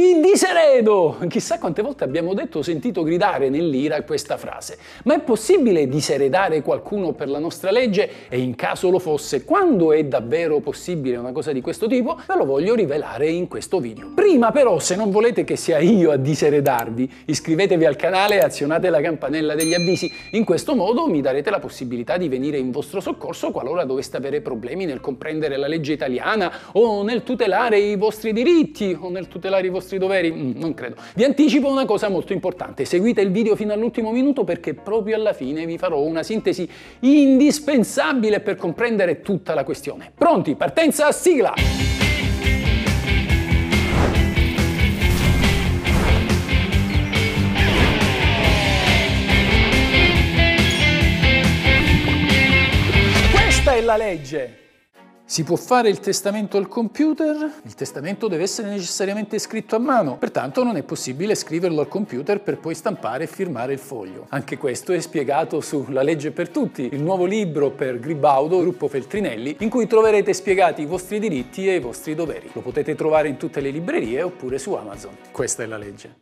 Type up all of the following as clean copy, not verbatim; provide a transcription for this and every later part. Ti diseredo! Chissà quante volte abbiamo detto o sentito gridare nell'ira questa frase. Ma è possibile diseredare qualcuno per la nostra legge? E in caso lo fosse, quando è davvero possibile una cosa di questo tipo? Ve lo voglio rivelare in questo video. Prima però, se non volete che sia io a diseredarvi, iscrivetevi al canale e azionate la campanella degli avvisi. In questo modo mi darete la possibilità di venire in vostro soccorso qualora doveste avere problemi nel comprendere la legge italiana o nel tutelare i vostri diritti o nel tutelare i vostri doveri? Non credo. Vi anticipo una cosa molto importante: seguite il video fino all'ultimo minuto, perché proprio alla fine vi farò una sintesi indispensabile per comprendere tutta la questione. Pronti? Partenza, sigla! Questa è la legge! Si può fare il testamento al computer? Il testamento deve essere necessariamente scritto a mano, pertanto non è possibile scriverlo al computer per poi stampare e firmare il foglio. Anche questo è spiegato su La legge per tutti, il nuovo libro per Gribaudo, gruppo Feltrinelli, in cui troverete spiegati i vostri diritti e i vostri doveri. Lo potete trovare in tutte le librerie oppure su Amazon. Questa è la legge.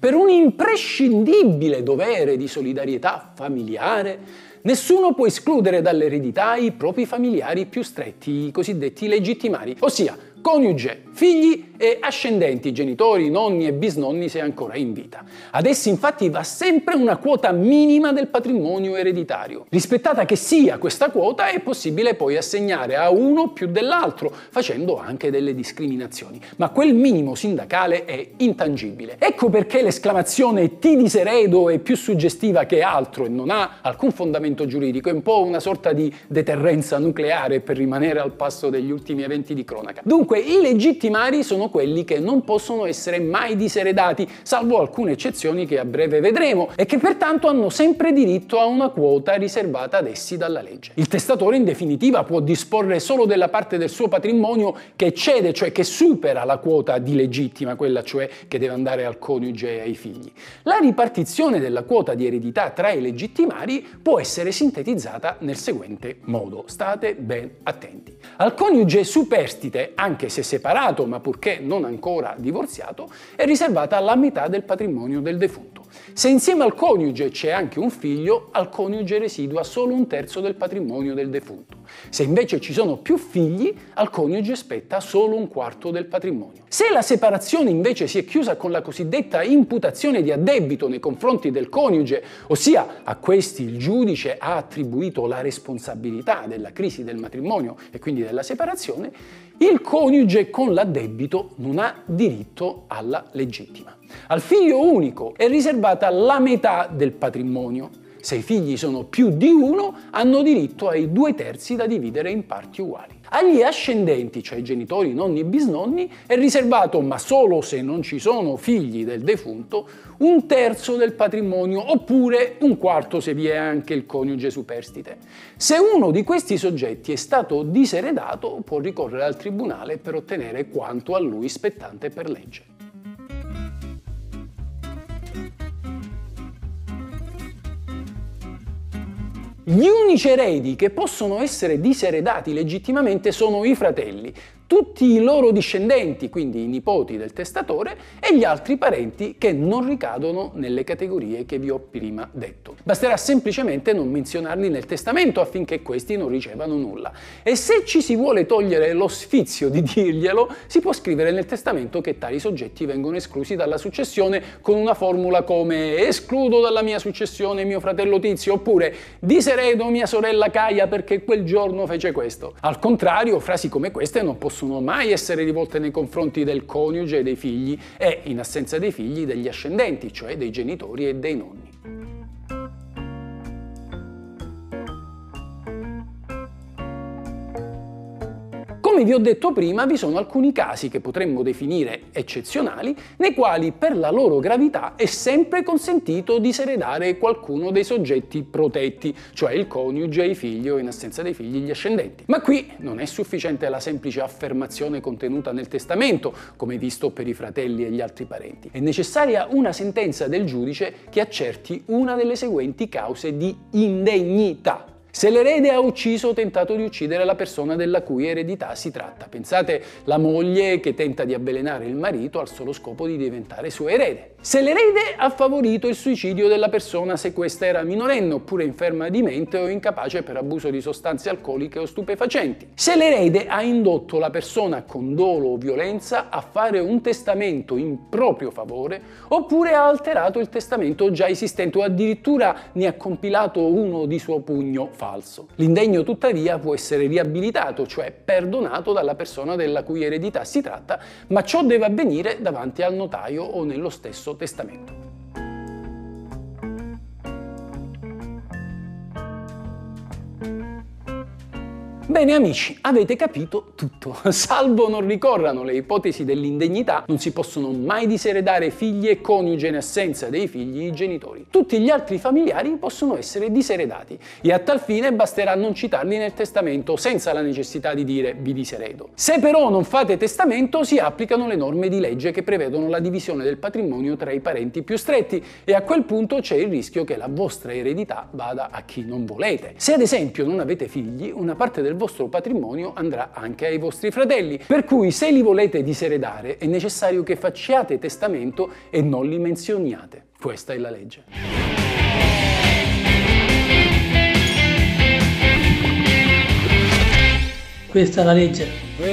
Per un imprescindibile dovere di solidarietà familiare, nessuno può escludere dall'eredità i propri familiari più stretti, i cosiddetti legittimari, ossia coniuge, figli e ascendenti, genitori, nonni e bisnonni se ancora in vita. Ad essi infatti va sempre una quota minima del patrimonio ereditario. Rispettata che sia questa quota, è possibile poi assegnare a uno più dell'altro, facendo anche delle discriminazioni. Ma quel minimo sindacale è intangibile. Ecco perché l'esclamazione "ti diseredo" è più suggestiva che altro e non ha alcun fondamento giuridico. È un po' una sorta di deterrenza nucleare per rimanere al passo degli ultimi eventi di cronaca. Dunque, i legittimari sono quelli che non possono essere mai diseredati, salvo alcune eccezioni che a breve vedremo, e che pertanto hanno sempre diritto a una quota riservata ad essi dalla legge. Il testatore in definitiva può disporre solo della parte del suo patrimonio che cede, cioè che supera la quota di legittima, quella cioè che deve andare al coniuge e ai figli. La ripartizione della quota di eredità tra i legittimari può essere sintetizzata nel seguente modo. State ben attenti. Al coniuge superstite, anche se separato ma purché non ancora divorziato, è riservata la metà del patrimonio del defunto. Se insieme al coniuge c'è anche un figlio, al coniuge residua solo un terzo del patrimonio del defunto. Se invece ci sono più figli, al coniuge spetta solo un quarto del patrimonio. Se la separazione invece si è chiusa con la cosiddetta imputazione di addebito nei confronti del coniuge, ossia a questi il giudice ha attribuito la responsabilità della crisi del matrimonio e quindi della separazione, il coniuge con l'addebito non ha diritto alla legittima. Al figlio unico è riservata la metà del patrimonio. Se i figli sono più di uno, hanno diritto ai 2/3 da dividere in parti uguali. Agli ascendenti, cioè genitori, nonni e bisnonni, è riservato, ma solo se non ci sono figli del defunto, 1/3 del patrimonio, oppure 1/4 se vi è anche il coniuge superstite. Se uno di questi soggetti è stato diseredato, può ricorrere al tribunale per ottenere quanto a lui spettante per legge. Gli unici eredi che possono essere diseredati legittimamente sono i fratelli, tutti i loro discendenti, quindi i nipoti del testatore, e gli altri parenti che non ricadono nelle categorie che vi ho prima detto. Basterà semplicemente non menzionarli nel testamento affinché questi non ricevano nulla. E se ci si vuole togliere lo sfizio di dirglielo, si può scrivere nel testamento che tali soggetti vengono esclusi dalla successione con una formula come "escludo dalla mia successione mio fratello Tizio" oppure "diseredo mia sorella Caia perché quel giorno fece questo". Al contrario, frasi come queste non possono mai essere rivolte nei confronti del coniuge e dei figli e, in assenza dei figli, degli ascendenti, cioè dei genitori e dei nonni. Come vi ho detto prima, vi sono alcuni casi che potremmo definire eccezionali, nei quali per la loro gravità è sempre consentito diseredare qualcuno dei soggetti protetti, cioè il coniuge, i figli o, in assenza dei figli, gli ascendenti. Ma qui non è sufficiente la semplice affermazione contenuta nel testamento, come visto per i fratelli e gli altri parenti. È necessaria una sentenza del giudice che accerti una delle seguenti cause di indegnità. se l'erede ha ucciso o tentato di uccidere la persona della cui eredità si tratta. Pensate la moglie che tenta di avvelenare il marito al solo scopo di diventare suo erede. Se l'erede ha favorito il suicidio della persona se questa era minorenne oppure inferma di mente o incapace per abuso di sostanze alcoliche o stupefacenti. Se l'erede ha indotto la persona con dolo o violenza a fare un testamento in proprio favore oppure ha alterato il testamento già esistente o addirittura ne ha compilato uno di suo pugno falso. L'indegno tuttavia può essere riabilitato, cioè perdonato dalla persona della cui eredità si tratta, ma ciò deve avvenire davanti al notaio o nello stesso testamento. Bene amici, avete capito tutto. Salvo non ricorrano le ipotesi dell'indegnità, non si possono mai diseredare figli e coniuge in assenza dei figli i genitori. Tutti gli altri familiari possono essere diseredati e a tal fine basterà non citarli nel testamento senza la necessità di dire vi diseredo. Se però non fate testamento si applicano le norme di legge che prevedono la divisione del patrimonio tra i parenti più stretti e a quel punto c'è il rischio che la vostra eredità vada a chi non volete. Se ad esempio non avete figli, una parte del vostro patrimonio andrà anche ai vostri fratelli, per cui se li volete diseredare è necessario che facciate testamento e non li menzioniate. Questa è la legge. Questa è la legge.